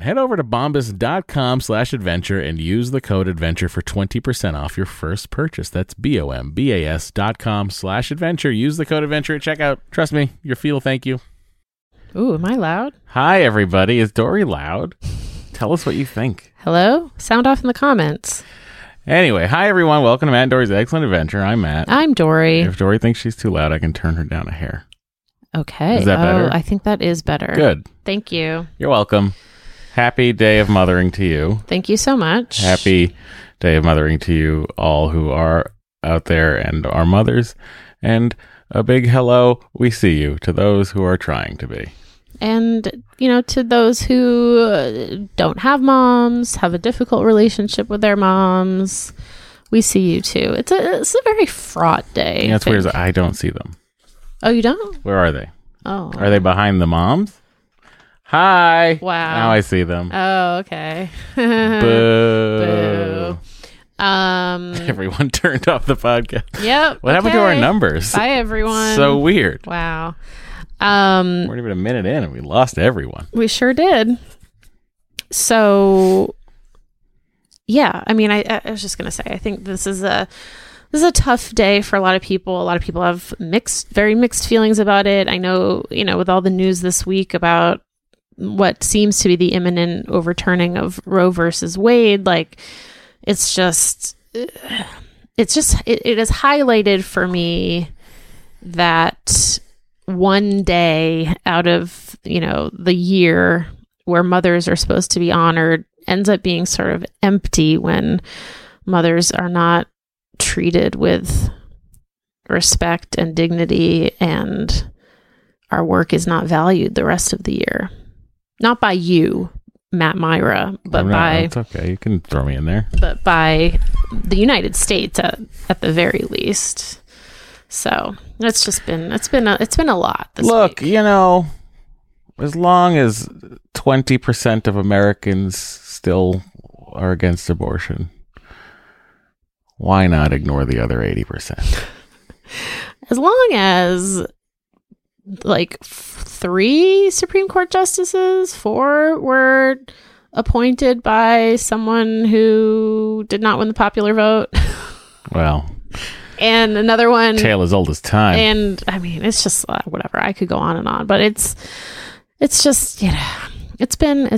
Head over to bombas.com/adventure and use the code adventure for 20% off your first purchase. That's BOMBAS.com/adventure. Use the code adventure at checkout. Trust me, your feet will thank you. Ooh, am I loud? Hi, everybody. Is Dory loud? Tell us what you think. Hello? Sound off in the comments. Anyway, hi, everyone. Welcome to Matt and Dory's Excellent Adventure. I'm Matt. I'm Dory. If Dory thinks she's too loud, I can turn her down a hair. Okay. Is that better? I think that is better. Good. Thank you. You're welcome. Happy day of mothering to you. Thank you so much. Happy day of mothering to you all who are out there and are mothers. And a big hello, we see you, to those who are trying to be. And, you know, to those who don't have moms, have a difficult relationship with their moms, we see you too. It's a very fraught day. Yeah, it's weird. I don't see them. Oh, you don't? Where are they? Oh. Are they behind the moms? Hi. Wow. Now I see them. Oh, okay. Boo. Boo. Everyone turned off the podcast. Yep. What happened to our numbers? Bye, everyone. So weird. Wow. We weren't even a minute in and we lost everyone. We sure did. So, yeah. I mean, I was just going to say, I think this is a tough day for a lot of people. A lot of people have very mixed feelings about it. I know, you know, with all the news this week about what seems to be the imminent overturning of Roe versus Wade, like it has highlighted for me that one day out of, you know, the year where mothers are supposed to be honored ends up being sort of empty when mothers are not treated with respect and dignity, and our work is not valued the rest of the year. Not by you, Matt Myra, but it's okay. You can throw me in there. But by the United States at the very least. So it's just been it's been a lot this week. Look, you know, as long as 20% of Americans still are against abortion, why not ignore the other 80%? As long as, like, 3 Supreme Court justices, 4 were appointed by someone who did not win the popular vote. Well. And another one. Tale as old as time. And I mean, it's just whatever. I could go on and on, but it's just, you know, it's been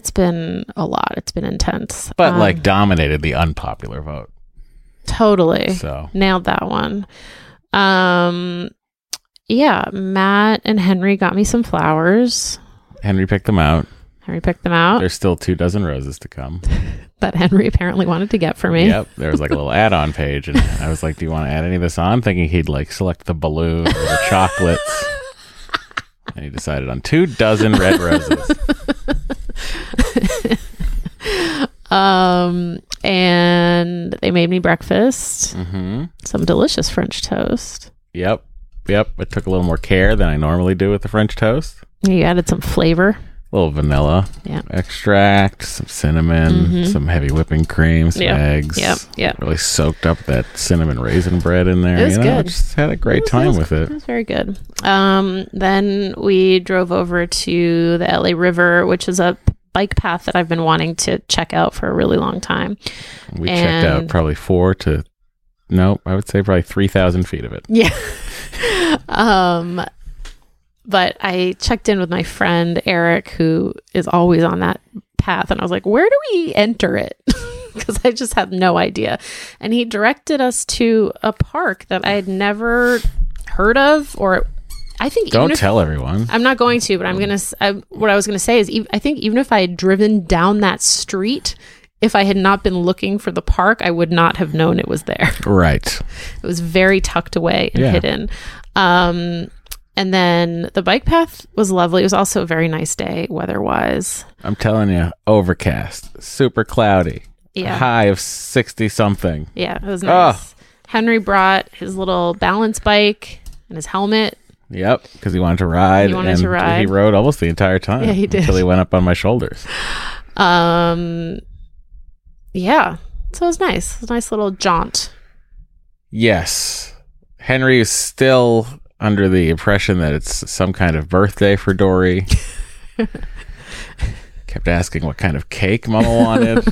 a lot. It's been intense. But like dominated the unpopular vote. Totally. So nailed that one. Yeah, Matt and Henry got me some flowers. Henry picked them out. There's still 24 roses to come. That Henry apparently wanted to get for me. Yep. There was like a little add-on page, and I was like, do you want to add any of this on? Thinking he'd like select the balloon or the chocolates. And he decided on 24 red roses. And they made me breakfast. Mm-hmm. Some delicious French toast. Yep. I took a little more care than I normally do with the French toast. You added some flavor. A little vanilla extract, some cinnamon, some heavy whipping cream, some eggs. Yep. Really soaked up that cinnamon raisin bread in there. It was good. I just had a great time with it. It was very good. Then we drove over to the LA River, which is a bike path that I've been wanting to check out for a really long time. We checked out probably 3,000 feet of it. Yeah. But I checked in with my friend, Eric, who is always on that path. And I was like, where do we enter it? Because I just have no idea. And he directed us to a park that I had never heard of, or I think... Don't tell everyone. I'm not going to, but I'm going to... What I was going to say is, I think even if I had driven down that street, if I had not been looking for the park, I would not have known it was there. Right. It was very tucked away and hidden. And then the bike path was lovely. It was also a very nice day weather-wise. I'm telling you, overcast, super cloudy, high of 60-something. Yeah, it was nice. Oh. Henry brought his little balance bike and his helmet. Yep, because he wanted to ride. He rode almost the entire time. Yeah, he did. Until he went up on my shoulders. Yeah, so it was nice. It was a nice little jaunt. Yes. Henry is still... under the impression that it's some kind of birthday for Dory. Kept asking what kind of cake Mama wanted.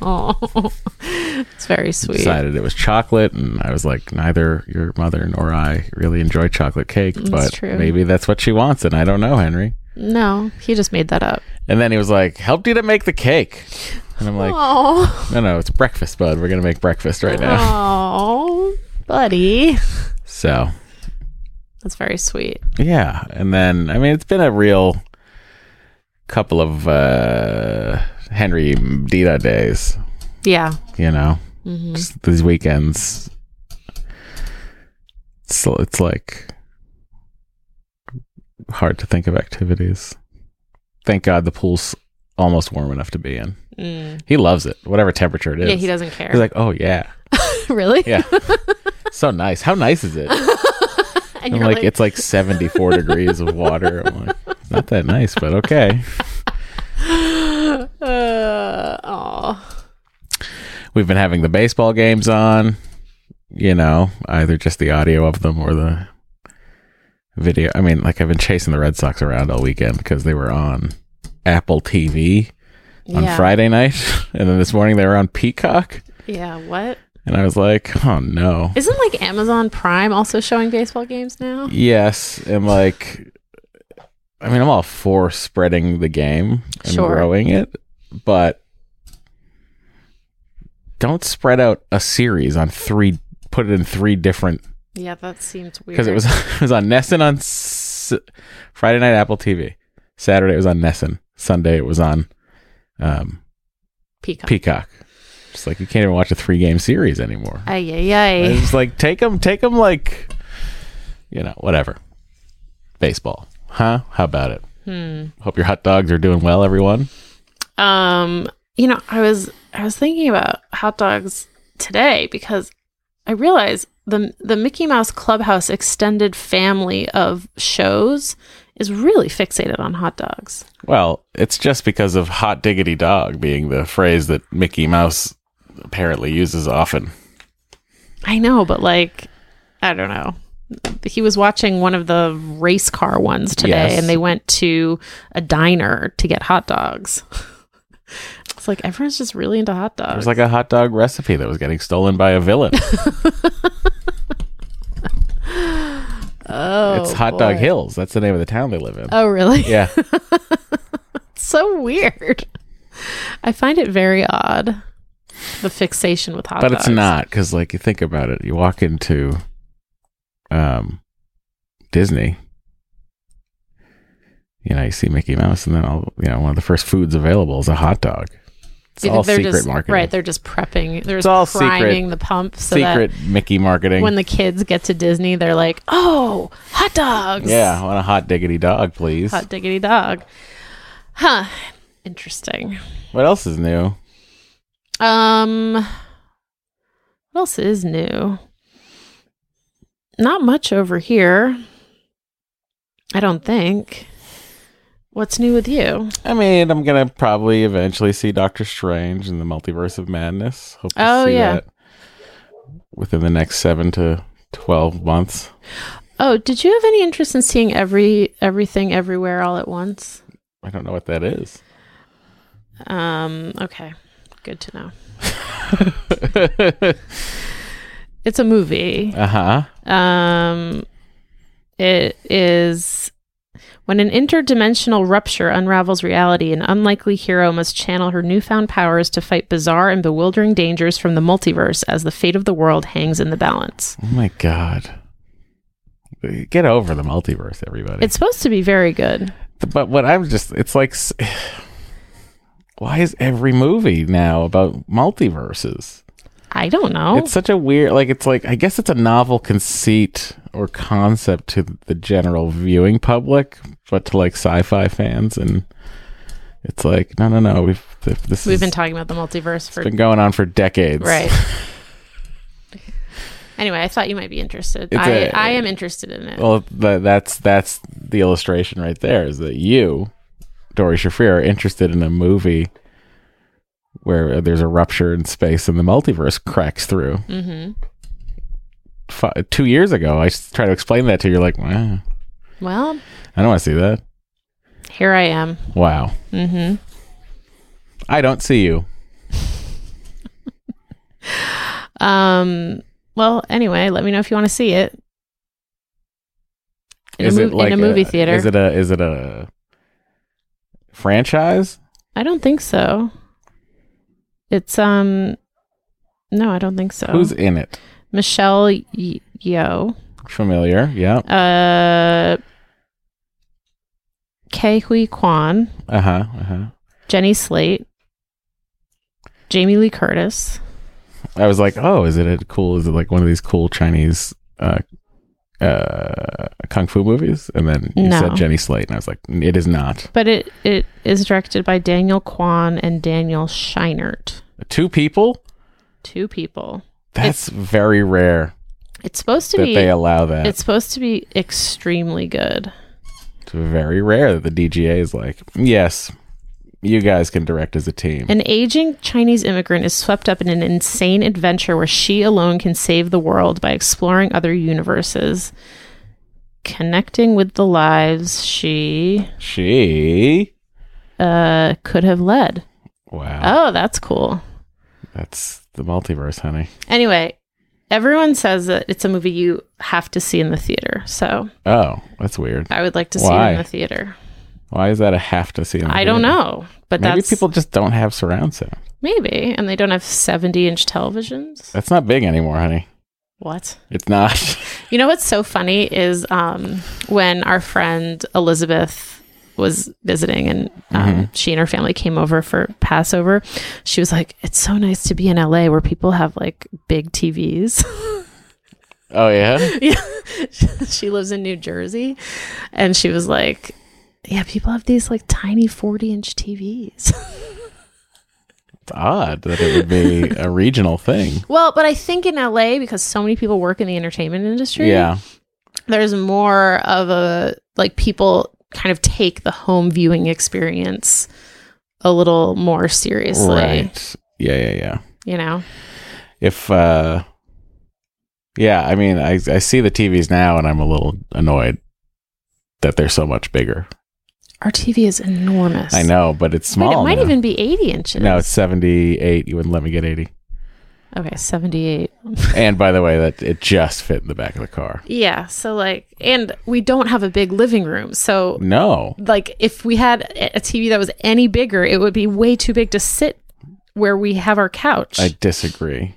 Oh, it's very sweet. Decided it was chocolate, and I was like, neither your mother nor I really enjoy chocolate cake, but maybe that's what she wants, and I don't know, Henry. No, he just made that up. And then he was like, helped you to make the cake. And I'm like, no, it's breakfast, bud. We're going to make breakfast right now. Oh, buddy. So... that's very sweet. Yeah. And then, I mean, it's been a real couple of Henry Dita days. Yeah. You know, just these weekends. So it's like hard to think of activities. Thank God the pool's almost warm enough to be in. Mm. He loves it, whatever temperature it is. Yeah, he doesn't care. He's like, oh, yeah. Really? Yeah. So nice. How nice is it? And I'm like, it's like 74 degrees of water. I'm like, it's not that nice, but okay. We've been having the baseball games on, you know, either just the audio of them or the video. I mean, like I've been chasing the Red Sox around all weekend because they were on Apple TV on Friday night. And then this morning they were on Peacock. Yeah, what? And I was like, oh, no. Isn't, like, Amazon Prime also showing baseball games now? Yes. And, like, I mean, I'm all for spreading the game and growing it. But don't spread out a series on put it in three different. Yeah, that seems weird. Because it was on NESN on Friday night, Apple TV. Saturday it was on NESN. Sunday it was on Peacock. Just like you can't even watch a 3-game series anymore. Ay. It's like take them like, you know, whatever. Baseball, huh? How about it? Hope your hot dogs are doing well, everyone. You know, I was thinking about hot dogs today because I realized the Mickey Mouse Clubhouse extended family of shows is really fixated on hot dogs. Well, it's just because of hot diggity dog being the phrase that Mickey Mouse apparently uses often. I know, but like, I don't know. He was watching one of the race car ones today, and they went to a diner to get hot dogs. It's like everyone's just really into hot dogs. It was like a hot dog recipe that was getting stolen by a villain. Oh, it's Hot Dog Hills. That's the name of the town they live in. Oh, really? Yeah. So weird. I find it very odd, the fixation with hot dogs. But it's not, because like you think about it, you walk into Disney, you know, you see Mickey Mouse, and then all, you know, one of the first foods available is a hot dog. It's all secret marketing. Right, they're just prepping. They're just priming the pump. So secret that Mickey marketing. When the kids get to Disney, they're like, oh, hot dogs. Yeah, I want a hot diggity dog, please. Hot diggity dog. Huh. Interesting. What else is new? What else is new? Not much over here, I don't think. What's new with you? I mean, I'm going to probably eventually see Doctor Strange in the Multiverse of Madness. Hope to see that within the next 7 to 12 months. Oh, did you have any interest in seeing Everything Everywhere All at Once? I don't know what that is. Okay. Good to know. It's a movie. Uh-huh. It is... When an interdimensional rupture unravels reality, an unlikely hero must channel her newfound powers to fight bizarre and bewildering dangers from the multiverse as the fate of the world hangs in the balance. Oh my God. Get over the multiverse, everybody. It's supposed to be very good. But what I'm just, it's like, why is every movie now about multiverses? I don't know. It's such a weird, like, it's like, I guess it's a novel conceit or concept to the general viewing public, but to like sci-fi fans, and it's like no. We've been talking about the multiverse for, it's been going on for decades, right? Anyway, I thought you might be interested. I am interested in it. Well, that's the illustration right there, is that you, Dori Shafrir, are interested in a movie where there's a rupture in space and the multiverse cracks through. Mm-hmm. 2 years ago, I tried to explain that to you. You're like, wow. Well, I don't want to see that. Here I am. Wow. Mm-hmm. I don't see you. Well, anyway, let me know if you want to see it. In a movie theater? Is it a franchise? I don't think so. It's no, I don't think so. Who's in it? Michelle Yeoh. Familiar, yeah. Ke Hui Kwan. Jenny Slate. Jamie Lee Curtis. I was like, oh, is it like one of these cool Chinese kung fu movies? And then you said Jenny Slate, and I was like, it is not. But it is directed by Daniel Kwan and Daniel Scheinert. Two people. That's very rare. It's supposed to be that they allow that. It's supposed to be extremely good. It's very rare that the DGA is like, yes, you guys can direct as a team. An aging Chinese immigrant is swept up in an insane adventure where she alone can save the world by exploring other universes, connecting with the lives she could have led. Wow. Oh, that's cool. That's the multiverse, honey. Anyway, everyone says that it's a movie you have to see in the theater. So, oh, that's weird. I would like to see it in the theater. Why is that a have to see in the theater? I don't know, but maybe people just don't have surround sound. Maybe, and they don't have 70-inch televisions. That's not big anymore, honey. What? It's not. You know what's so funny is when our friend Elizabeth was visiting, and she and her family came over for Passover, she was like, it's so nice to be in LA where people have like big TVs. Oh yeah? Yeah. She lives in New Jersey, and she was like, yeah, people have these like tiny 40-inch TVs. It's odd that it would be a regional thing. Well, but I think in LA, because so many people work in the entertainment industry, yeah, there's more of a like people kind of take the home viewing experience a little more seriously. Right. Yeah. You know? If, yeah, I mean, I see the TVs now, and I'm a little annoyed that they're so much bigger. Our TV is enormous. I know, but it's small. Wait, it might even be 80 inches. No, it's 78. You wouldn't let me get 80. Okay, 78. And by the way, that it just fit in the back of the car. Yeah, so like, and we don't have a big living room, so no. Like, if we had a TV that was any bigger, it would be way too big to sit where we have our couch. I disagree.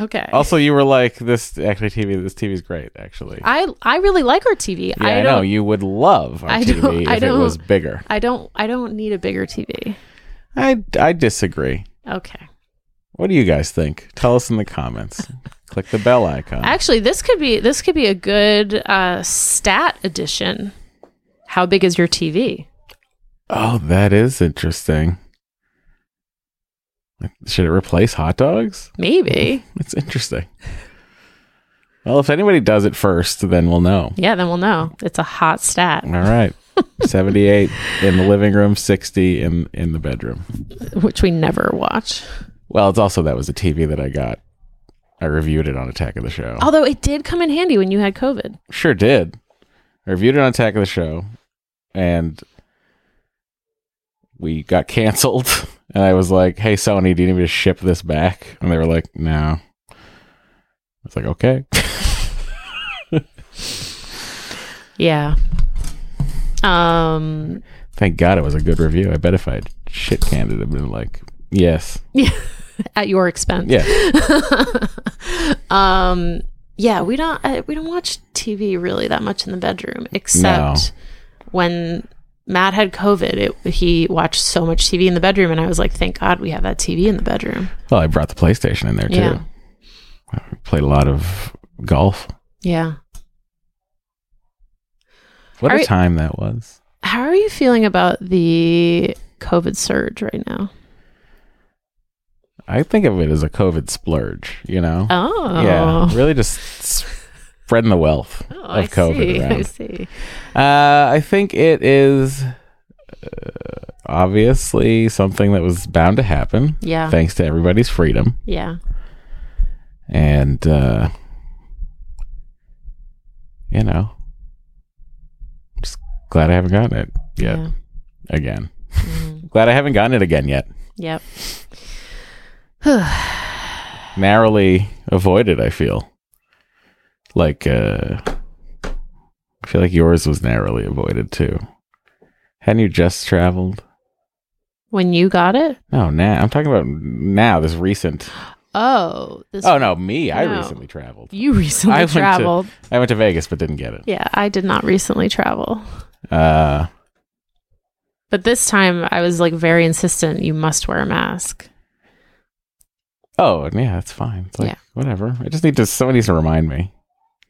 Okay. Also, you were like, this TV is great, actually. I really like our TV. Yeah, I know. You would love our TV if it was bigger. I don't need a bigger TV. I disagree. Okay. What do you guys think? Tell us in the comments. Click the bell icon. Actually, this could be a good stat addition. How big is your TV? Oh, that is interesting. Should it replace hot dogs? Maybe. It's interesting. Well, if anybody does it first, then we'll know. Yeah, then we'll know. It's a hot stat. All right. 78 in the living room, 60 in the bedroom. Which we never watch. Well, it's also, that was a TV that I got. I reviewed it on Attack of the Show. Although it did come in handy when you had COVID. Sure did. I reviewed it on Attack of the Show, and we got canceled. And I was like, hey, Sony, do you need me to ship this back? And they were like, no. I was like, okay. Yeah. Thank God it was a good review. I bet if I had shit-canned it, I'd have been like, yes. Yeah. At your expense. Yeah. Yeah, we don't watch TV really that much in the bedroom, except when Matt had COVID. He watched so much TV in the bedroom, and I was like, thank God we have that TV in the bedroom. Well, I brought the PlayStation in there, too. Yeah. I played a lot of golf. Yeah. What a time that was. How are you feeling about the COVID surge right now? I think of it as a COVID splurge, you know? Oh. Yeah, really just spreading the wealth of COVID around. I see. I think it is obviously something that was bound to happen. Yeah. Thanks to everybody's freedom. Yeah. And, you know, I'm just glad I haven't gotten it yet. Yeah. Again. Mm-hmm. Glad I haven't gotten it again yet. Yep. Narrowly avoided, I feel. Like, I feel like yours was narrowly avoided too. Hadn't you just traveled? When you got it? No, now. I'm talking about now, this recent. Oh. I recently traveled. You recently traveled. I went to Vegas, but didn't get it. Yeah, I did not recently travel. But this time, I was like very insistent, you must wear a mask. Oh, yeah, that's fine. It's like, whatever. I just need to, somebody needs to remind me.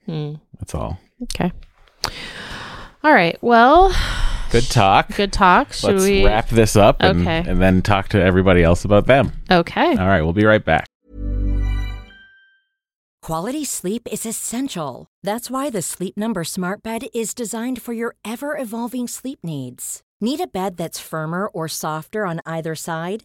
That's all. Okay. All right. Well, good talk. Should we wrap this up and then talk to everybody else about them? Okay. All right. We'll be right back. Quality sleep is essential. That's why the Sleep Number Smart Bed is designed for your ever-evolving sleep needs. Need a bed that's firmer or softer on either side?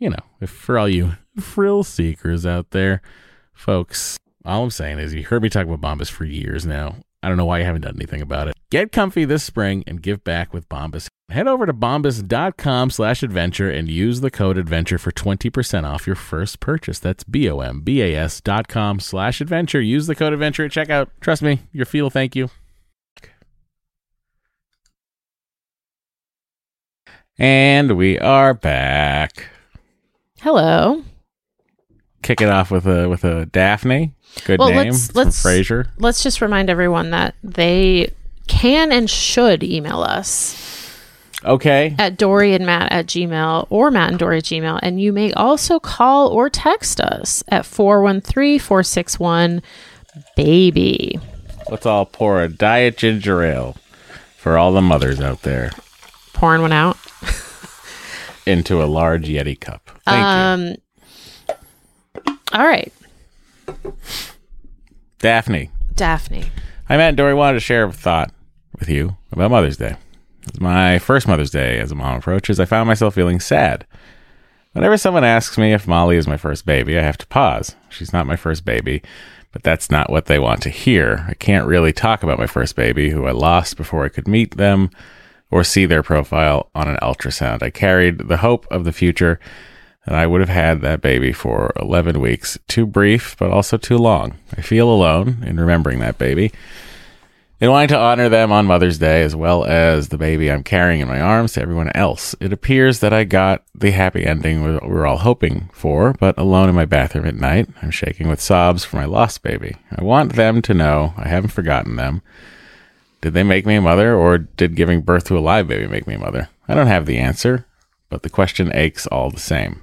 You know, if for all you frill seekers out there, folks, all I'm saying is you heard me talk about Bombas for years now. I don't know why you haven't done anything about it. Get comfy this spring and give back with Bombas. Head over to bombas.com/adventure and use the code adventure for 20% off your first purchase. That's BOMBAS.com/adventure. Use the code adventure at checkout. Trust me, your feel. Thank you. And we are back. Hello. Kick it off with a Daphne. Good name. Let's from Frasier. Let's just remind everyone that they can and should email us. Okay. At doryandmatt@gmail or mattanddory@gmail. And you may also call or text us at 413-461-BABY. Let's all pour a diet ginger ale for all the mothers out there. Pouring one out. Into a large Yeti cup. Thank you. All right. Daphne. Hi, Matt and Dory. Wanted to share a thought with you about Mother's Day. It's my first Mother's Day as a mom approaches. I found myself feeling sad. Whenever someone asks me if Molly is my first baby, I have to pause. She's not my first baby, but that's not what they want to hear. I can't really talk about my first baby, who I lost before I could meet them or see their profile on an ultrasound. I carried the hope of the future that I would have had that baby for 11 weeks. Too brief, but also too long. I feel alone in remembering that baby and wanting to honor them on Mother's Day, as well as the baby I'm carrying in my arms, to everyone else. It appears that I got the happy ending we're all hoping for, but alone in my bathroom at night, I'm shaking with sobs for my lost baby. I want them to know I haven't forgotten them. Did they make me a mother, or did giving birth to a live baby make me a mother? I don't have the answer, but the question aches all the same.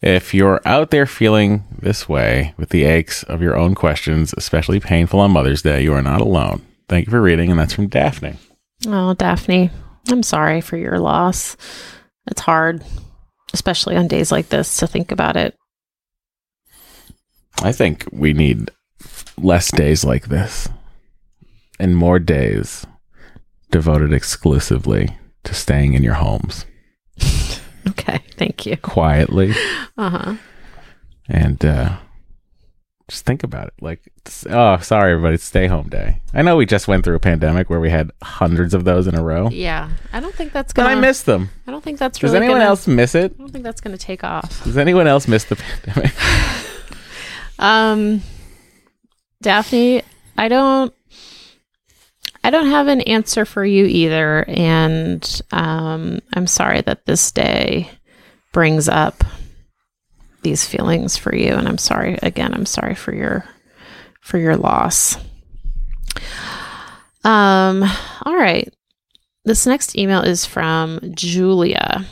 If you're out there feeling this way with the aches of your own questions, especially painful on Mother's Day, you are not alone. Thank you for reading, and that's from Daphne. Oh, Daphne, I'm sorry for your loss. It's hard, especially on days like this, to think about it. I think we need less days like this and more days devoted exclusively to staying in your homes. Okay, thank you. Quietly. Uh-huh. And just think about it. Like, oh, sorry, everybody. It's stay home day. I know we just went through a pandemic where we had hundreds of those in a row. Yeah. I don't think that's going to... But I miss them. I don't think that's really going to... Does anyone else miss it? I don't think that's going to take off. Does anyone else miss the pandemic? Daphne, I don't have an answer for you either, and I'm sorry that this day brings up these feelings for you, and I'm sorry again. I'm sorry for your loss. All right. This next email is from Julia.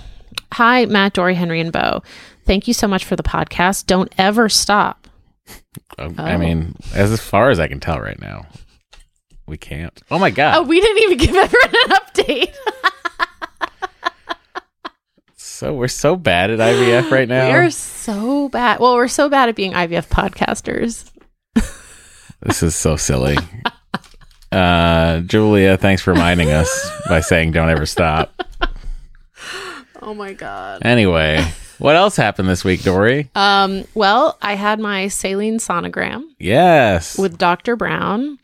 Hi, Matt, Dory, Henry, and Bo. Thank you so much for the podcast. Don't ever stop. I mean, as far as I can tell right now. We can't. Oh, my God. Oh, we didn't even give everyone an update. So we're so bad at IVF right now. We're so bad. Well, we're so bad at being IVF podcasters. This is so silly. Julia, thanks for reminding us by saying don't ever stop. Oh my God. Anyway, what else happened this week, Dory? Well, I had my saline sonogram. Yes. With Dr. Brown.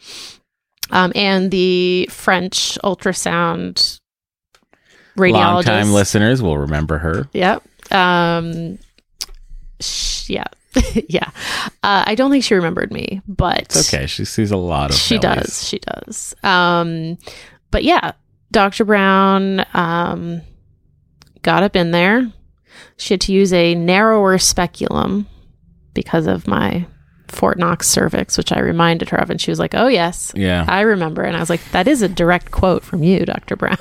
And the French ultrasound radiologist. Long-time listeners will remember her. Yep. Yeah. Yeah. I don't think she remembered me, but... It's okay. She sees a lot of She does. She does. But yeah, Dr. Brown got up in there. She had to use a narrower speculum because of my... Fort Knox cervix, which I reminded her of, and she was like, oh yes, yeah, I remember. And I was like, that is a direct quote from you, Dr. Brown.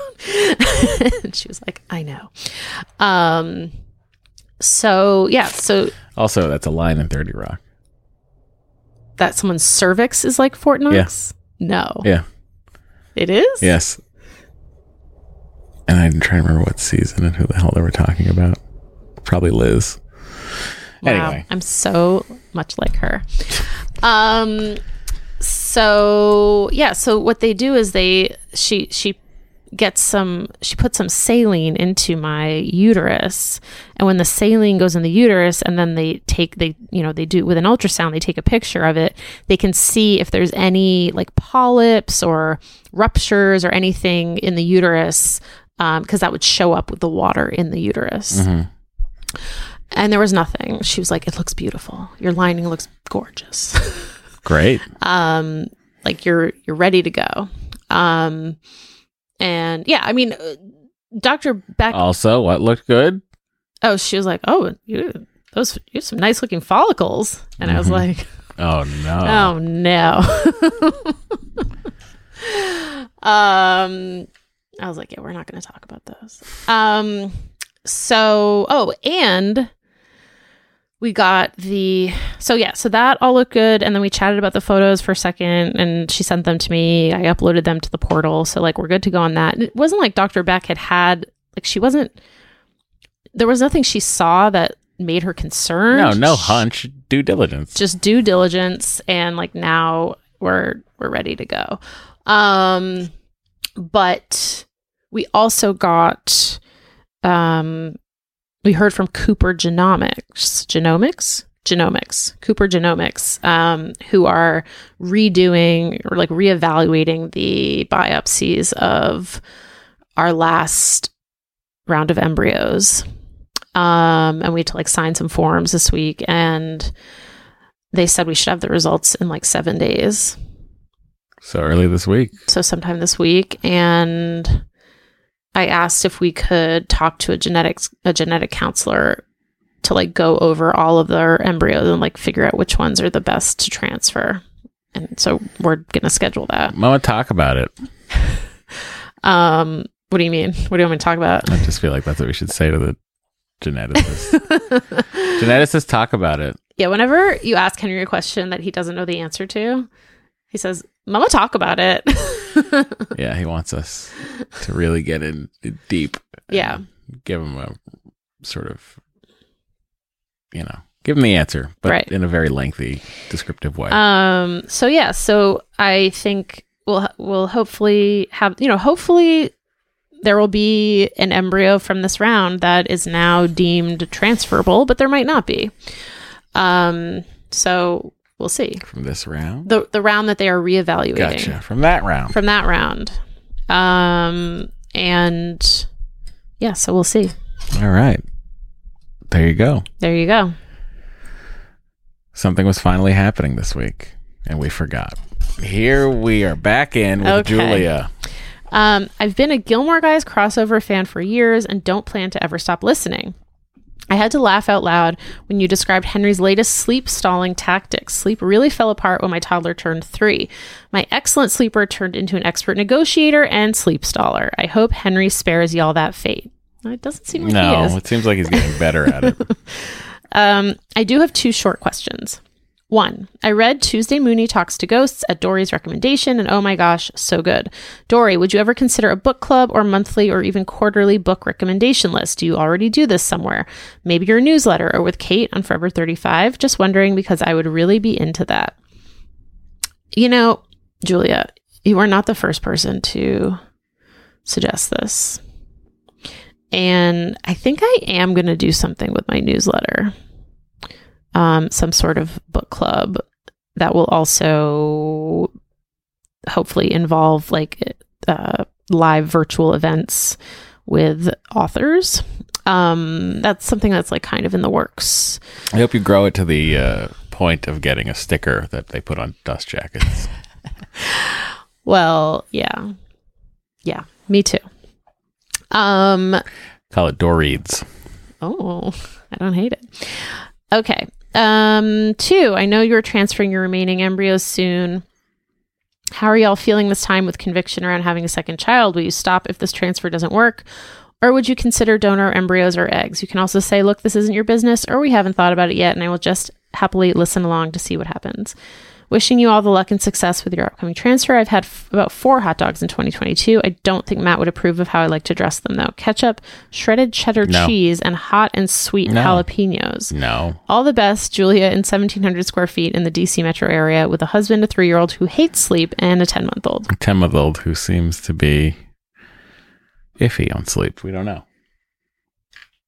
And she was like, I know. So yeah, so also that's a line in 30 Rock that someone's cervix is like Fort Knox. Yeah. No. Yeah, it is. Yes. And I'm trying to remember what season and who the hell they were talking about. Probably Liz. Wow, anyway. I'm so much like her. So yeah, so what they do is she puts some saline into my uterus, and when the saline goes in the uterus, and then they do with an ultrasound, they take a picture of it. They can see if there's any like polyps or ruptures or anything in the uterus, because that would show up with the water in the uterus. Mm-hmm. And there was nothing. She was like, it looks beautiful. Your lining looks gorgeous. Great. Like you're ready to go. And yeah, I mean, Dr. Beck. Also, what looked good? Oh, she was like, oh, you have some nice looking follicles. And I was like, Oh no. I was like, yeah, we're not going to talk about those. And we got so that all looked good. And then we chatted about the photos for a second, and she sent them to me. I uploaded them to the portal. So like, we're good to go on that. And it wasn't like Dr. Beck there was nothing she saw that made her concerned. No hunch, due diligence. Just due diligence. And like, now we're ready to go. But we also got, we heard from Cooper Genomics, Cooper Genomics, who are redoing or like reevaluating the biopsies of our last round of embryos. And we had to like sign some forms this week, and they said we should have the results in like 7 days. So early this week. So sometime this week. And I asked if we could talk to a genetic counselor to like go over all of their embryos and like figure out which ones are the best to transfer. And so we're going to schedule that. Mama, talk about it. What do you mean? What do you want me to talk about? I just feel like that's what we should say to the geneticist. Geneticists, talk about it. Yeah. Whenever you ask Henry a question that he doesn't know the answer to, he says, Mama, talk about it. Yeah, he wants us to really get in deep. Yeah. Give him a sort of, give him the answer, but in a very lengthy, descriptive way. So yeah, so I think we'll hopefully have, hopefully there will be an embryo from this round that is now deemed transferable, but there might not be. So... We'll see. From this round? The round that they are reevaluating. Gotcha. From that round. And yeah, so we'll see. All right. There you go. Something was finally happening this week, and we forgot. Here we are back in with Julia. I've been a Gilmore Guys crossover fan for years and don't plan to ever stop listening. I had to laugh out loud when you described Henry's latest sleep stalling tactics. Sleep really fell apart when my toddler turned 3. My excellent sleeper turned into an expert negotiator and sleep staller. I hope Henry spares y'all that fate. It doesn't seem like he is. No, it seems like he's getting better at it. I do have 2 short questions. 1. I read Tuesday Mooney Talks to Ghosts at Dory's recommendation, and oh my gosh, so good. Dory, would you ever consider a book club or monthly or even quarterly book recommendation list? Do you already do this somewhere? Maybe your newsletter or with Kate on Forever 35? Just wondering because I would really be into that. You know, Julia, you are not the first person to suggest this. And I think I am going to do something with my newsletter. Some sort of book club that will also hopefully involve like live virtual events with authors. That's something that's like kind of in the works. I hope you grow it to the point of getting a sticker that they put on dust jackets. Well, yeah. Yeah, me too. Call it Door Reads. Oh, I don't hate it. Okay. 2, I know you're transferring your remaining embryos soon. How are y'all feeling this time with conviction around having a second child? Will you stop if this transfer doesn't work? Or would you consider donor embryos or eggs? You can also say, look, this isn't your business, or we haven't thought about it yet, and I will just happily listen along to see what happens. Wishing you all the luck and success with your upcoming transfer. I've had about 4 hot dogs in 2022. I don't think Matt would approve of how I like to dress them, though. Ketchup, shredded cheddar cheese, and hot and sweet jalapenos. No. All the best, Julia, in 1,700 square feet in the D.C. metro area with a husband, a 3-year-old who hates sleep, and a 10-month-old. A 10-month-old who seems to be iffy on sleep. We don't know.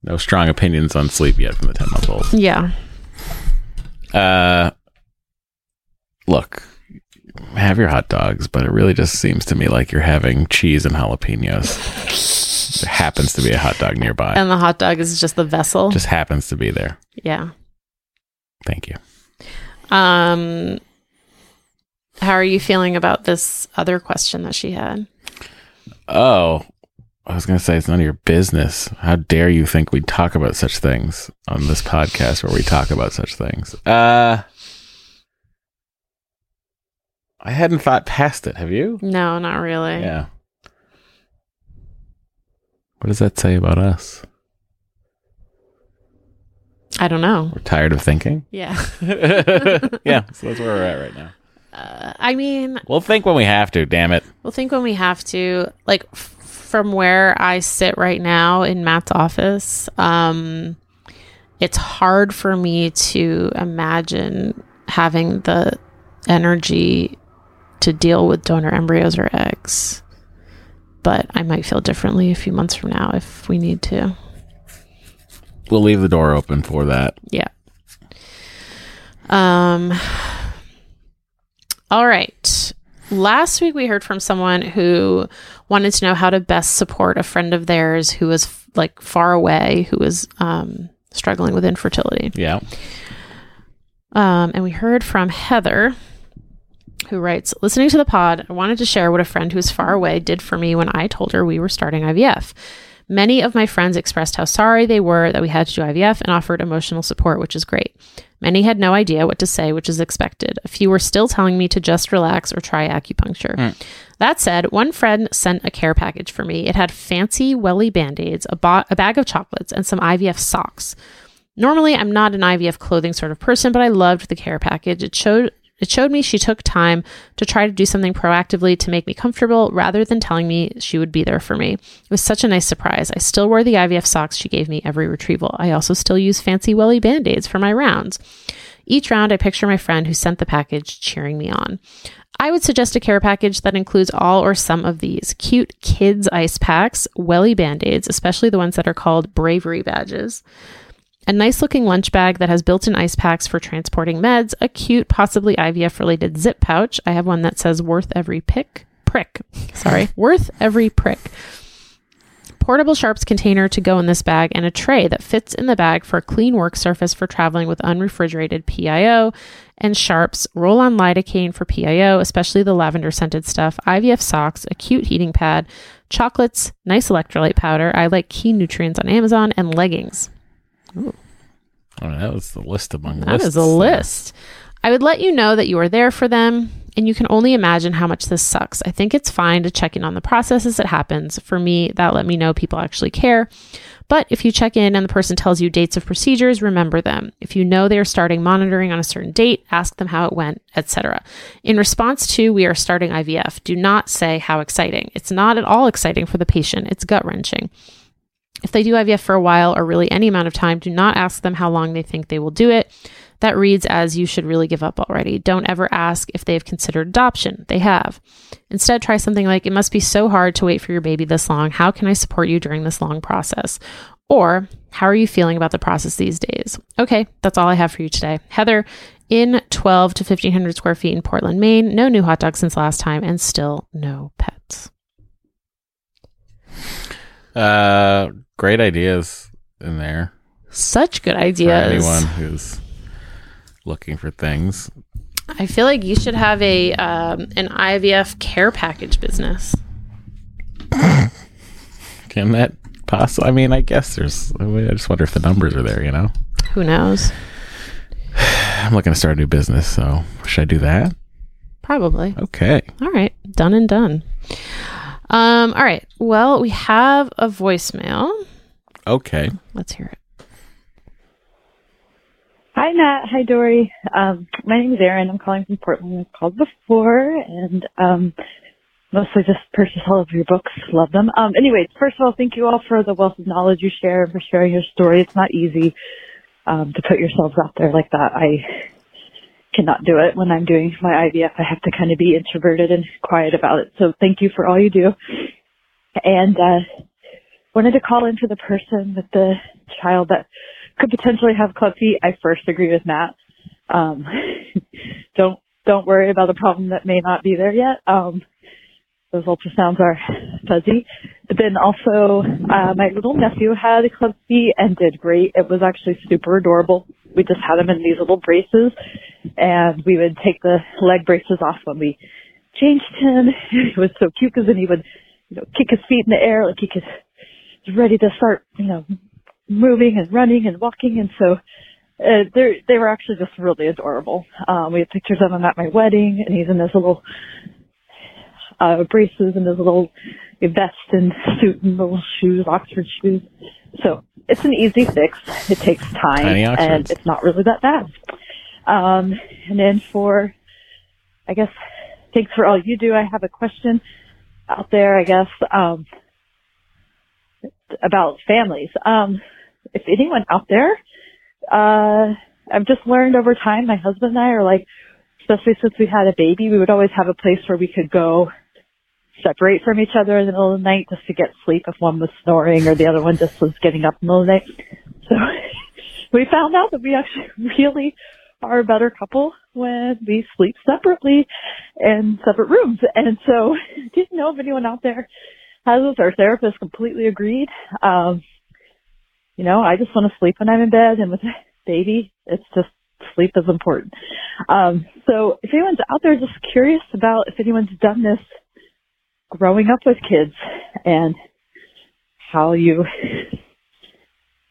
No strong opinions on sleep yet from the 10-month-old. Yeah. Look, have your hot dogs, but it really just seems to me like you're having cheese and jalapenos. There happens to be a hot dog nearby. And the hot dog is just the vessel. Just happens to be there. Yeah. Thank you. How are you feeling about this other question that she had? Oh, I was going to say it's none of your business. How dare you think we talk about such things on this podcast where we talk about such things? I hadn't thought past it. Have you? No, not really. Yeah. What does that say about us? I don't know. We're tired of thinking? Yeah. Yeah. So that's where we're at right now. I mean, we'll think when we have to, damn it. We'll think when we have to. Like, from where I sit right now in Matt's office, it's hard for me to imagine having the energy to deal with donor embryos or eggs, but I might feel differently a few months from now if we need to. We'll leave the door open for that. Yeah. All right. Last week we heard from someone who wanted to know how to best support a friend of theirs who was like far away, who was struggling with infertility. Yeah. And we heard from Heather, who writes, listening to the pod, I wanted to share what a friend who's far away did for me when I told her we were starting IVF. Many of my friends expressed how sorry they were that we had to do IVF and offered emotional support, which is great. Many had no idea what to say, which is expected. A few were still telling me to just relax or try acupuncture. That said, one friend sent a care package for me. It had fancy Welly Band-Aids, a bag of chocolates, and some IVF socks. Normally, I'm not an IVF clothing sort of person, but I loved the care package. It showed me she took time to try to do something proactively to make me comfortable rather than telling me she would be there for me. It was such a nice surprise. I still wear the IVF socks she gave me every retrieval. I also still use fancy Welly Band-Aids for my rounds. Each round, I picture my friend who sent the package cheering me on. I would suggest a care package that includes all or some of these. Cute kids ice packs, Welly Band-Aids, especially the ones that are called bravery badges. A nice-looking lunch bag that has built-in ice packs for transporting meds, a cute, possibly IVF-related zip pouch. I have one that says worth every prick. Portable sharps container to go in this bag, and a tray that fits in the bag for a clean work surface for traveling with unrefrigerated PIO, and sharps, roll-on lidocaine for PIO, especially the lavender-scented stuff, IVF socks, a cute heating pad, chocolates, nice electrolyte powder, I like Key Nutrients on Amazon, and leggings. Ooh. Oh, that was the list among lists. That is a list. I would let you know that you are there for them, and you can only imagine how much this sucks. I think it's fine to check in on the process as it happens. For me, that let me know people actually care. But if you check in and the person tells you dates of procedures, remember them. If you know they are starting monitoring on a certain date, ask them how it went, etc. In response to, we are starting IVF, do not say how exciting. It's not at all exciting for the patient. It's gut-wrenching. If they do IVF for a while or really any amount of time, do not ask them how long they think they will do it. That reads as you should really give up already. Don't ever ask if they've considered adoption. They have. Instead, try something like, it must be so hard to wait for your baby this long. How can I support you during this long process? Or, how are you feeling about the process these days? Okay, that's all I have for you today. Heather, in 12 to 1,500 square feet in Portland, Maine. No new hot dogs since last time and still no pets. Great ideas in there. Such good ideas. For anyone who's looking for things. I feel like you should have a an IVF care package business. Can that possibly? I mean, I guess there's. I just wonder if the numbers are there. You know, who knows? I'm looking to start a new business, so should I do that? Probably. Okay. All right. Done and done. All right. Well, we have a voicemail. Okay. Let's hear it. Hi, Nat. Hi, Dory. My name is Erin. I'm calling from Portland. I've called before and mostly just purchase all of your books. Love them. Anyway, first of all, thank you all for the wealth of knowledge you share and for sharing your story. It's not easy to put yourselves out there like that. I cannot do it when I'm doing my IVF. I have to kind of be introverted and quiet about it. So thank you for all you do. And wanted to call in for the person with the child that could potentially have club feet. I first agree with Matt. Don't worry about a problem that may not be there yet. Those ultrasounds are fuzzy. But then also, my little nephew had a club feet and did great. It was actually super adorable. We just had him in these little braces, and we would take the leg braces off when we changed him. It was so cute because then he would, kick his feet in the air like he was ready to start, moving and running and walking. And so they were actually just really adorable. We had pictures of him at my wedding, and he's in this little braces and his little vest and suit and little shoes, Oxford shoes. So it's an easy fix. It takes time and it's not really that bad. And then thanks for all you do. I have a question out there, about families. If anyone out there, I've just learned over time, my husband and I are especially since we had a baby, we would always have a place where we could go separate from each other in the middle of the night just to get sleep if one was snoring or the other one just was getting up in the middle of the night. So we found out that we actually really are a better couple when we sleep separately in separate rooms. And so I didn't know if anyone out there has this. Our therapist completely agreed. I just want to sleep when I'm in bed, and with a baby, it's just sleep is important. So if anyone's out there just curious about if anyone's done this growing up with kids and how you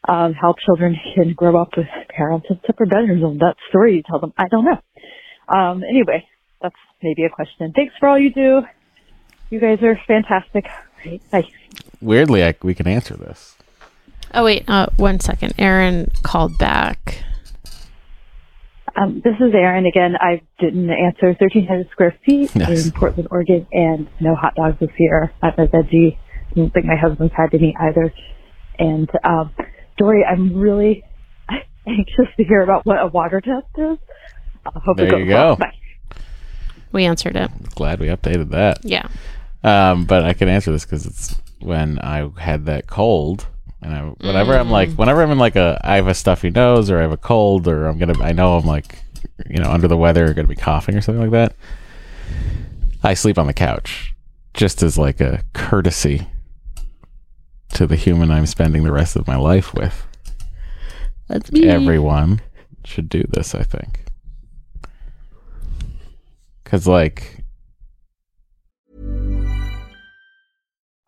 help children can grow up with parents in separate bedrooms and that story you tell them, I don't know. Anyway, that's maybe a question. Thanks for all you do. You guys are fantastic. All right, bye. Weirdly, we can answer this. Oh, wait, 1 second. Erin called back. This is Erin again. I didn't answer. 1,300 square feet in Portland, Oregon, and no hot dogs this year. I'm a veggie. I don't think my husband's had any either. And Dory, I'm really anxious to hear about what a water test is. I hope there you go. Bye. We answered it. Glad we updated that. Yeah. But I can answer this because it's when I had that cold. And whenever I'm in I have a stuffy nose or I have a cold or I know I'm under the weather or going to be coughing or something like that, I sleep on the couch just as a courtesy to the human I'm spending the rest of my life with. That's me. Everyone should do this, I think. Because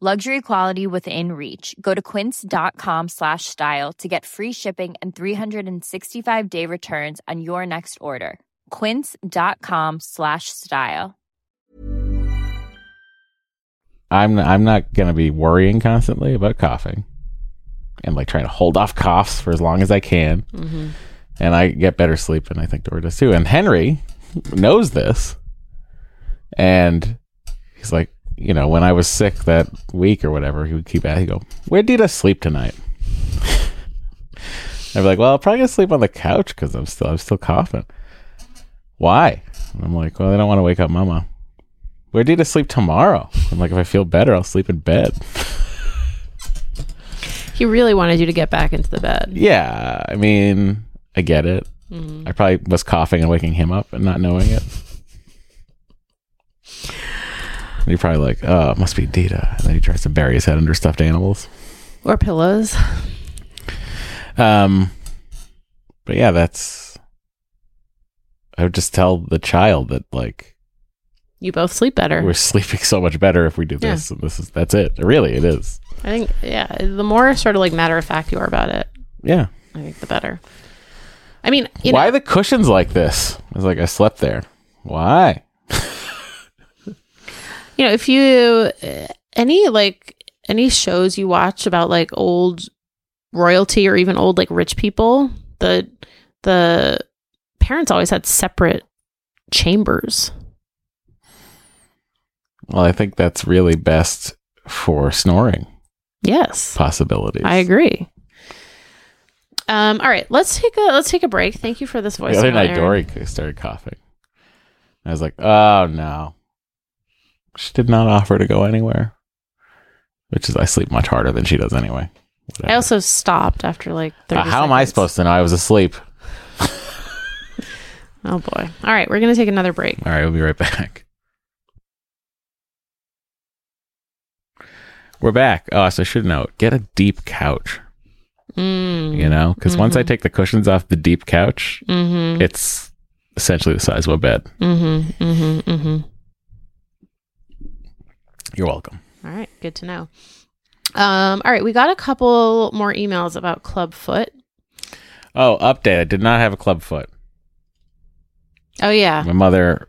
Luxury quality within reach. Go to quince.com/style to get free shipping and 365 day returns on your next order. Quince.com/style. I'm not going to be worrying constantly about coughing and like trying to hold off coughs for as long as I can. Mm-hmm. And I get better sleep, and I think Dora does too. And Henry knows this, and he's like, you know, when I was sick that week or whatever, he would keep at it. He'd go, "Where did I sleep tonight?" I'd be like, "Well, I'm probably gonna sleep on the couch because I'm still coughing." Why? And I'm like, "Well, I don't want to wake up Mama." Where did I sleep tomorrow? I'm like, if I feel better, I'll sleep in bed. He really wanted you to get back into the bed. Yeah, I mean, I get it. Mm-hmm. I probably was coughing and waking him up and not knowing it. And you're probably like, oh, it must be Dita. And then he tries to bury his head under stuffed animals. Or pillows. But yeah, I would just tell the child that, like, you both sleep better. We're sleeping so much better if we do this. Yeah. And that's it. Really, it is. I think, yeah, the more sort of like matter of fact you are about it. Yeah. I think the better. I mean, why are the cushions like this? I was like, I slept there. Why? You know, if you any shows you watch about like old royalty or even old like rich people, the parents always had separate chambers. Well, I think that's really best for snoring. Yes. Possibilities. I agree. All right, let's take a break. Thank you for this voice. The other night, Dory started coughing. I was like, oh no. She did not offer to go anywhere, which is I sleep much harder than she does anyway. Whatever. I also stopped after like 30 seconds. How am I supposed to know I was asleep? Oh boy. All right, we're going to take another break. All right, we'll be right back. We're back. Oh, so I should know. Get a deep couch. You know, because once I take the cushions off the deep couch, it's essentially the size of a bed. You're welcome. All right. Good to know. All right. We got a couple more emails about Clubfoot. Oh, update. I did not have a Clubfoot. Oh, yeah. My mother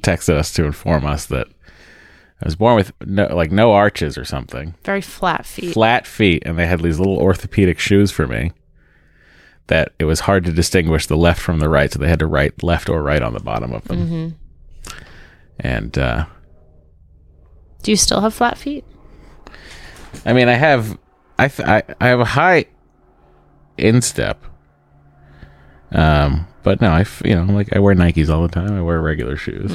texted us to inform us that I was born with no arches or something. Very flat feet. And they had these little orthopedic shoes for me that it was hard to distinguish the left from the right. So they had to write left or right on the bottom of them. Mm-hmm. And do you still have flat feet? I mean, I have a high instep. But no, I wear Nikes all the time. I wear regular shoes.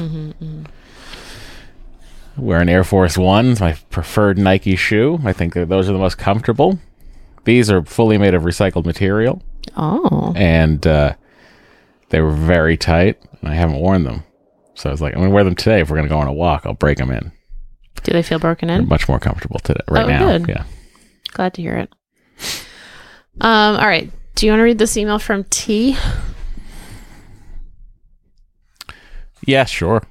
I wear an Air Force One, my preferred Nike shoe. I think that those are the most comfortable. These are fully made of recycled material. Oh. And they were very tight, and I haven't worn them. So I was like, I'm going to wear them today. If we're going to go on a walk, I'll break them in. Do they feel broken in? They're much more comfortable today, now. Good. Yeah. Glad to hear it. All right. Do you want to read this email from T? Yeah, sure.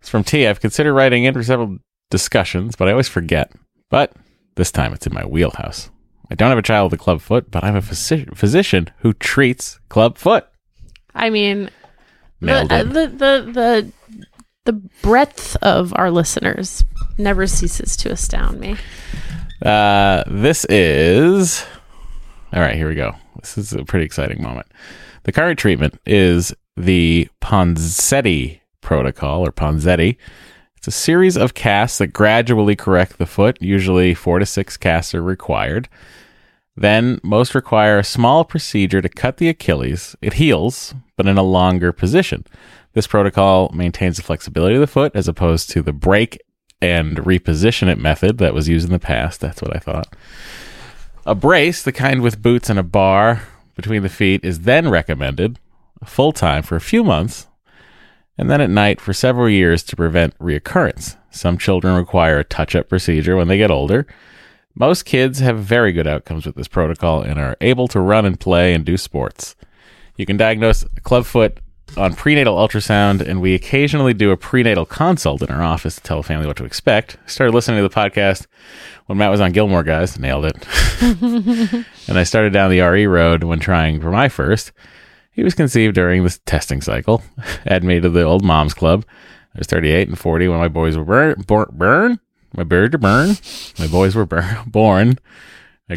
It's from T. I've considered writing in for several discussions, but I always forget. But this time it's in my wheelhouse. I don't have a child with a club foot, but I'm a physician who treats club foot. I mean, the breadth of our listeners never ceases to astound me. This is... All right, here we go. This is a pretty exciting moment. The current treatment is the Ponseti Protocol, or Ponseti. It's a series of casts that gradually correct the foot. Usually 4 to 6 casts are required. Then most require a small procedure to cut the Achilles. It heals, but in a longer position. This protocol maintains the flexibility of the foot as opposed to the break and reposition it method that was used in the past. That's what I thought. A brace, the kind with boots and a bar between the feet, is then recommended full-time for a few months, and then at night for several years to prevent reoccurrence. Some children require a touch-up procedure when they get older. Most kids have very good outcomes with this protocol and are able to run and play and do sports. You can diagnose clubfoot on prenatal ultrasound, and we occasionally do a prenatal consult in our office to tell a family what to expect. I started listening to the podcast when Matt was on Gilmore Guys. Nailed it. And I started down the RE road when trying for my first. He was conceived during this testing cycle. Add me to the old mom's club. I was 38 and 40 when my boys were born. I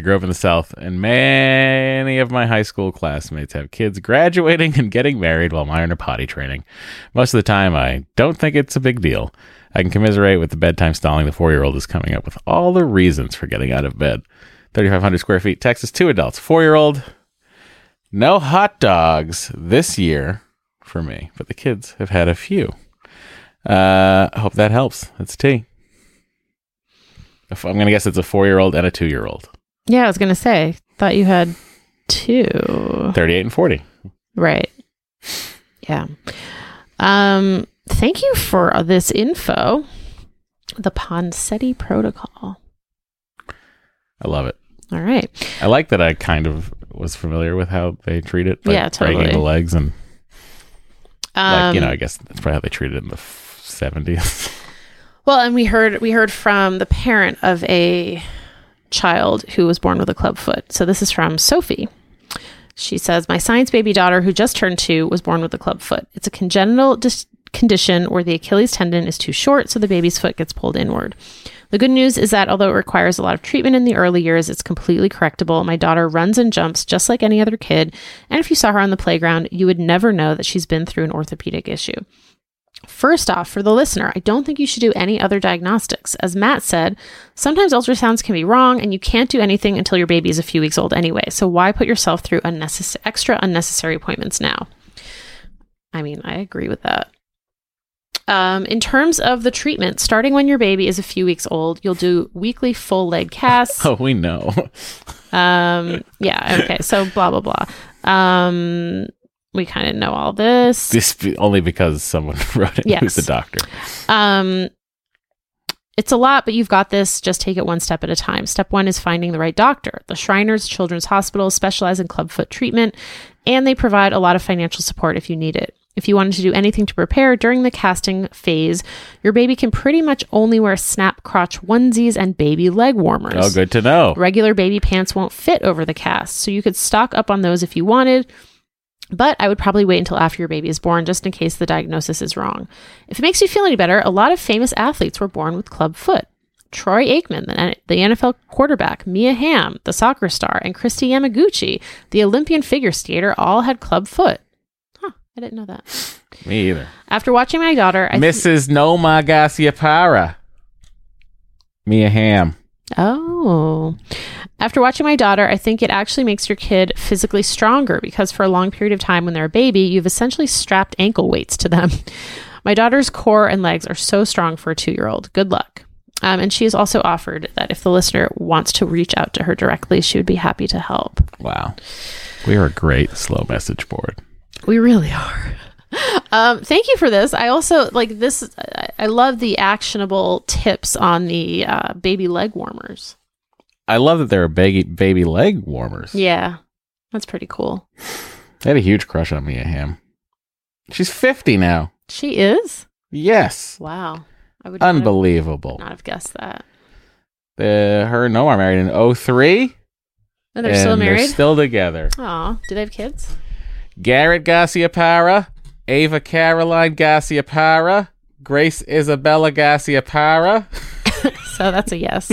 grew up in the South, and many of my high school classmates have kids graduating and getting married while mine are potty training. Most of the time, I don't think it's a big deal. I can commiserate with the bedtime stalling the 4-year-old is coming up with all the reasons for getting out of bed. 3,500 square feet, Texas, 2 adults, 4-year-old. No hot dogs this year for me, but the kids have had a few. I hope that helps. That's T. I'm going to guess it's a 4-year-old and a 2-year-old. Yeah, I was going to say. Thought you had 2. 38 and 40. Right. Yeah. Thank you for this info. The Ponseti Protocol. I love it. All right. I like that I kind of was familiar with how they treat it. Like, yeah, totally. Breaking the legs and... I guess that's probably how they treated it in the 70s. Well, and we heard from the parent of a child who was born with a club foot. So this is from Sophie. She says, my science baby daughter who just turned 2 was born with a club foot. It's a congenital condition where the Achilles tendon is too short, so the baby's foot gets pulled inward. The good news is that although it requires a lot of treatment in the early years, it's completely correctable. My daughter runs and jumps just like any other kid, and if you saw her on the playground, you would never know that she's been through an orthopedic issue. First off, for the listener, I don't think you should do any other diagnostics. As Matt said, sometimes ultrasounds can be wrong, and you can't do anything until your baby is a few weeks old anyway, so why put yourself through unnecessary appointments now? I mean, I agree with that. In terms of the treatment, starting when your baby is a few weeks old, you'll do weekly full leg casts. Oh, we know. Yeah. Okay. So blah, blah, blah. We kind of know all this. Only because someone wrote it. Yes. Who's the doctor. It's a lot, but you've got this. Just take it one step at a time. Step 1 is finding the right doctor. The Shriners Children's Hospital specialize in clubfoot treatment, and they provide a lot of financial support if you need it. If you wanted to do anything to prepare during the casting phase, your baby can pretty much only wear snap crotch onesies and baby leg warmers. Oh, good to know. Regular baby pants won't fit over the cast, so you could stock up on those if you wanted, but I would probably wait until after your baby is born just in case the diagnosis is wrong. If it makes you feel any better, a lot of famous athletes were born with club foot. Troy Aikman, the NFL quarterback, Mia Hamm, the soccer star, and Christy Yamaguchi, the Olympian figure skater, all had club foot. I didn't know that. Me either. After watching my daughter, Mrs. Noma Gassiapara. Mia Hamm. Oh. After watching my daughter, I think it actually makes your kid physically stronger because for a long period of time when they're a baby, you've essentially strapped ankle weights to them. My daughter's core and legs are so strong for a 2-year-old. Good luck. And she has also offered that if the listener wants to reach out to her directly, she would be happy to help. Wow. We are a great slow message board. We really are. Thank you for this. I also like this. I love the actionable tips on the baby leg warmers. I love that there are baby leg warmers. Yeah, that's pretty cool. I had a huge crush on Mia Hamm. She's 50 now. She is? Yes. Wow. I would Unbelievable. Would not have guessed that. Her and Noah are married in 2003. And they're still married? They're still together. Aw. Do they have kids? Garrett Gassiapara, Ava Caroline Gassiapara, Grace Isabella Gassiapara. So that's a yes.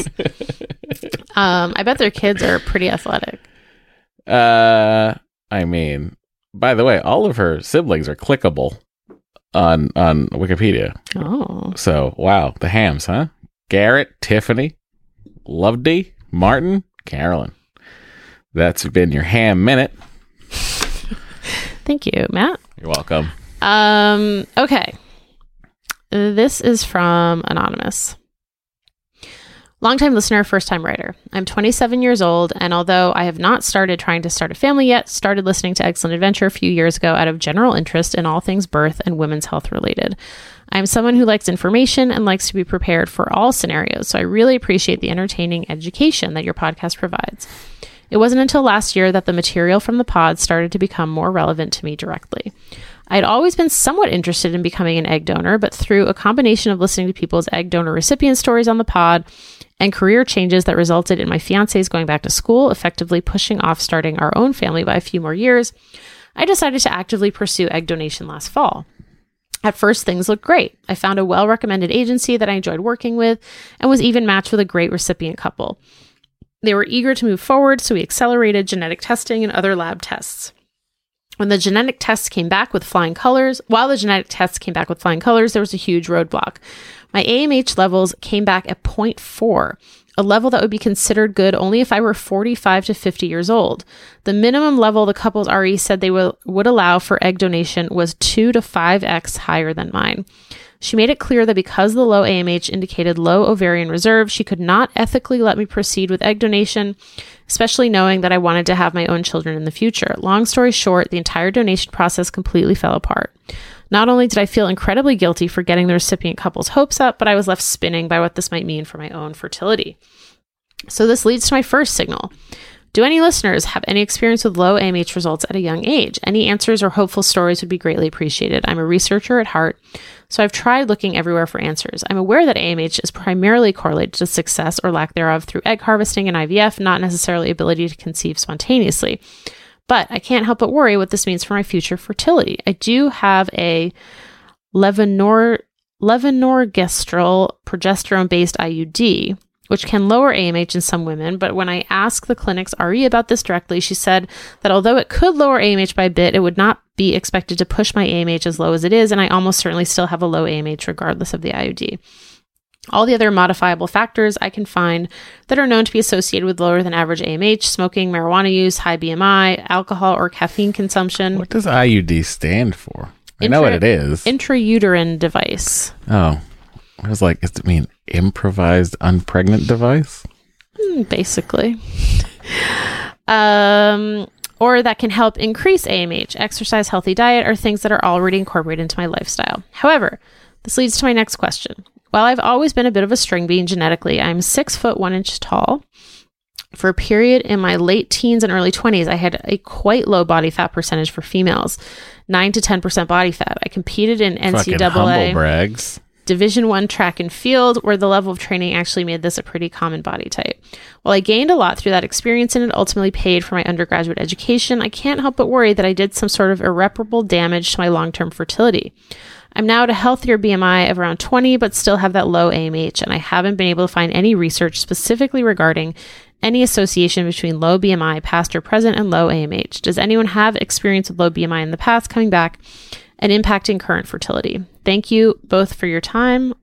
I bet their kids are pretty athletic. I mean, by the way, all of her siblings are clickable on Wikipedia. Oh. So, wow. The Hams, huh? Garrett, Tiffany, Lovedee, Martin, Carolyn. That's been your Ham Minute. Thank you, Matt. You're welcome. Okay. This is from Anonymous. Longtime listener, first-time writer. I'm 27 years old, and although I have not started trying to start a family yet, started listening to Excellent Adventure a few years ago out of general interest in all things birth and women's health related. I'm someone who likes information and likes to be prepared for all scenarios, so I really appreciate the entertaining education that your podcast provides. It wasn't until last year that the material from the pod started to become more relevant to me directly. I'd always been somewhat interested in becoming an egg donor, but through a combination of listening to people's egg donor recipient stories on the pod and career changes that resulted in my fiance's going back to school, effectively pushing off starting our own family by a few more years, I decided to actively pursue egg donation last fall. At first, things looked great. I found a well-recommended agency that I enjoyed working with and was even matched with a great recipient couple. They were eager to move forward, so we accelerated genetic testing and other lab tests. While the genetic tests came back with flying colors, there was a huge roadblock. My AMH levels came back at 0.4, a level that would be considered good only if I were 45 to 50 years old. The minimum level the couple's RE said they would allow for egg donation was 2 to 5x higher than mine. She made it clear that because the low AMH indicated low ovarian reserve, she could not ethically let me proceed with egg donation, especially knowing that I wanted to have my own children in the future. Long story short, the entire donation process completely fell apart. Not only did I feel incredibly guilty for getting the recipient couple's hopes up, but I was left spinning by what this might mean for my own fertility. So this leads to my first signal. Do any listeners have any experience with low AMH results at a young age? Any answers or hopeful stories would be greatly appreciated. I'm a researcher at heart, so I've tried looking everywhere for answers. I'm aware that AMH is primarily correlated to success or lack thereof through egg harvesting and IVF, not necessarily ability to conceive spontaneously. But I can't help but worry what this means for my future fertility. I do have a levonorgestrel progesterone-based IUD, which can lower AMH in some women, but when I asked the clinic's RE about this directly, she said that although it could lower AMH by a bit, it would not be expected to push my AMH as low as it is, and I almost certainly still have a low AMH regardless of the IUD. All the other modifiable factors I can find that are known to be associated with lower than average AMH, smoking, marijuana use, high BMI, alcohol or caffeine consumption. What does IUD stand for? I know what it is. Intrauterine device. Oh. I was like, does it mean improvised unpregnant device? Basically. Or that can help increase AMH. Exercise, healthy diet are things that are already incorporated into my lifestyle. However, this leads to my next question. While I've always been a bit of a string bean genetically, I'm 6'1" tall. For a period in my late teens and early 20s, I had a quite low body fat percentage for females, 9 to 10% body fat. I competed in NCAA. Fucking humble brags. Division I track and field, where the level of training actually made this a pretty common body type. While I gained a lot through that experience and it ultimately paid for my undergraduate education, I can't help but worry that I did some sort of irreparable damage to my long-term fertility. I'm now at a healthier BMI of around 20, but still have that low AMH, and I haven't been able to find any research specifically regarding any association between low BMI, past or present, and low AMH. Does anyone have experience with low BMI in the past coming back and impacting current fertility? Thank you both for your time.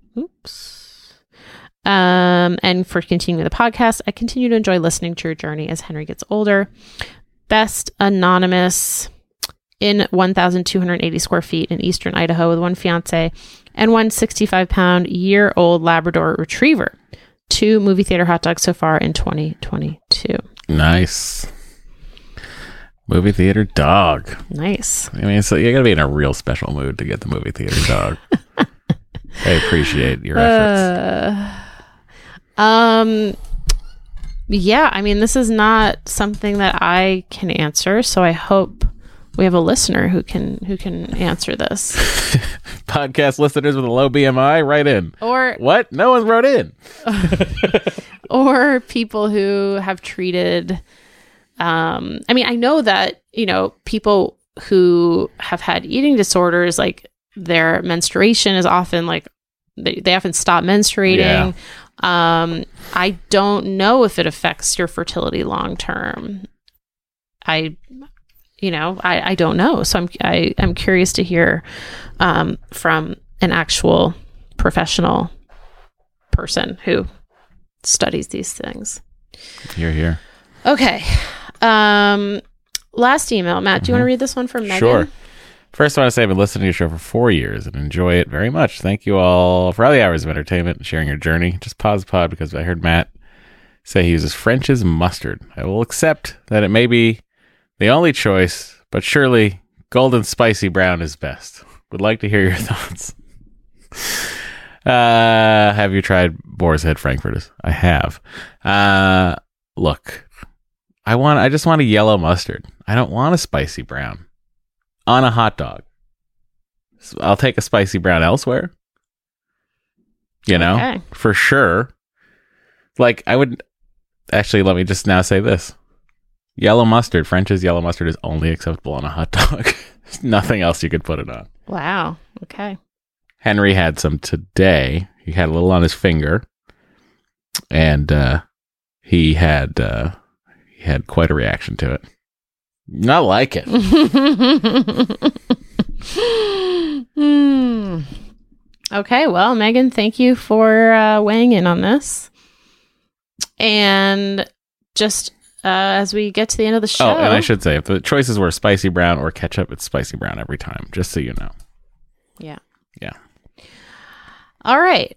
And for continuing the podcast. I continue to enjoy listening to your journey as Henry gets older. Best anonymous in 1,280 square feet in Eastern Idaho with one fiance and one 65-pound-year-old Labrador retriever. 2 movie theater hot dogs so far in 2022. Nice. Movie theater dog. Nice. I mean, so you gotta be in a real special mood to get the movie theater dog. I appreciate your efforts. Yeah, I mean, this is not something that I can answer, so I hope we have a listener who can answer this. Podcast listeners with a low BMI, write in. Or what? No one wrote in. Or people who have treated. I mean, I know that, you know, people who have had eating disorders, like their menstruation is often like they often stop menstruating. Yeah. I don't know if it affects your fertility long term. I don't know. So I'm curious to hear from an actual professional person who studies these things. Hear, hear. Okay. Last email, Matt, do you want to read this one from Megan? Sure. First, I want to say I've been listening to your show for 4 years and enjoy it very much. Thank you all for all the hours of entertainment and sharing your journey. Just pause the pod because I heard Matt say he uses French's mustard. I will accept that it may be the only choice, but surely golden spicy brown is best. Would like to hear your thoughts. Have you tried Boar's Head Frankfurters? I have. Look. I just want a yellow mustard. I don't want a spicy brown on a hot dog. So I'll take a spicy brown elsewhere. You know, okay. For sure. Like, I would actually, let me just now say this. Yellow mustard, French's yellow mustard is only acceptable on a hot dog. There's nothing else you could put it on. Wow. Okay. Henry had some today. He had a little on his finger. And he had quite a reaction to it. Not like it. Okay, well, Megan, thank you for weighing in on this. And just as we get to the end of the show... Oh, and I should say, if the choices were spicy brown or ketchup, it's spicy brown every time, just so you know. Yeah. Yeah. All right.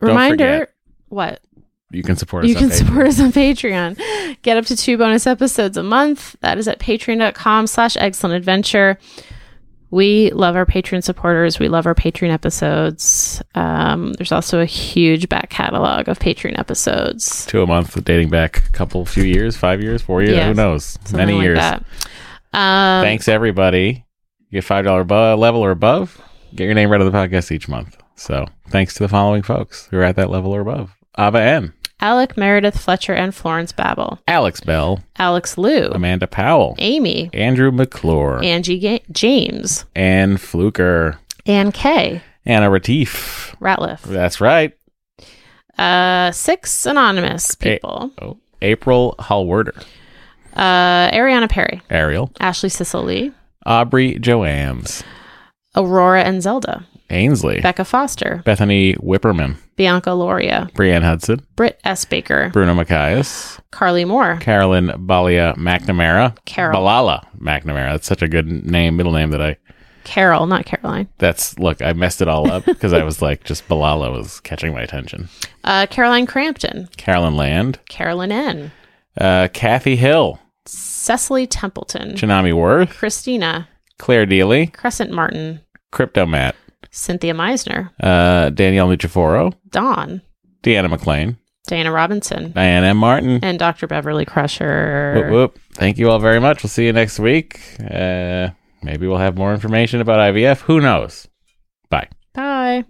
Reminder... What? You can support us on Patreon. You can support us on Patreon. Get up to 2 bonus episodes a month. That is at patreon.com/excellentadventure. We love our Patreon supporters. We love our Patreon episodes. There's also a huge back catalog of Patreon episodes. 2 a month, dating back a few years, 5 years, 4 years, yeah, who knows? Many years. That. Thanks, everybody. You get $5 level or above. Get your name read on the podcast each month. So thanks to the following folks who are at that level or above. Ava M. Alec Meredith Fletcher and Florence Babel. Alex Bell. Alex Liu. Amanda Powell. Amy. Andrew McClure. Angie James. Ann Fluker. Ann Kay. Anna Retief. Ratliff. That's right. 6 anonymous people. April Hallwerder. Ariana Perry. Ariel. Ashley Cicely. Aubrey Joams. Aurora and Zelda. Ainsley. Becca Foster. Bethany Whipperman. Bianca Loria. Brianne Hudson. Britt S. Baker. Bruno Macias. Carly Moore. Carolyn Balia McNamara. Carol. Balala McNamara. That's such a good name, middle name that I... Carol, not Caroline. That's... Look, I messed it all up because I was like, just Balala was catching my attention. Caroline Crampton. Carolyn Land. Carolyn N. Kathy Hill. Cecily Templeton. Janami Worth. Christina. Claire Dealey. Crescent Martin. Cryptomat. Cynthia Meisner. Danielle Nuciforo. Dawn. Deanna McLean. Diana Robinson. Diana M. Martin. And Dr. Beverly Crusher. Whoop, whoop. Thank you all very much. We'll see you next week. Maybe we'll have more information about IVF. Who knows? Bye. Bye.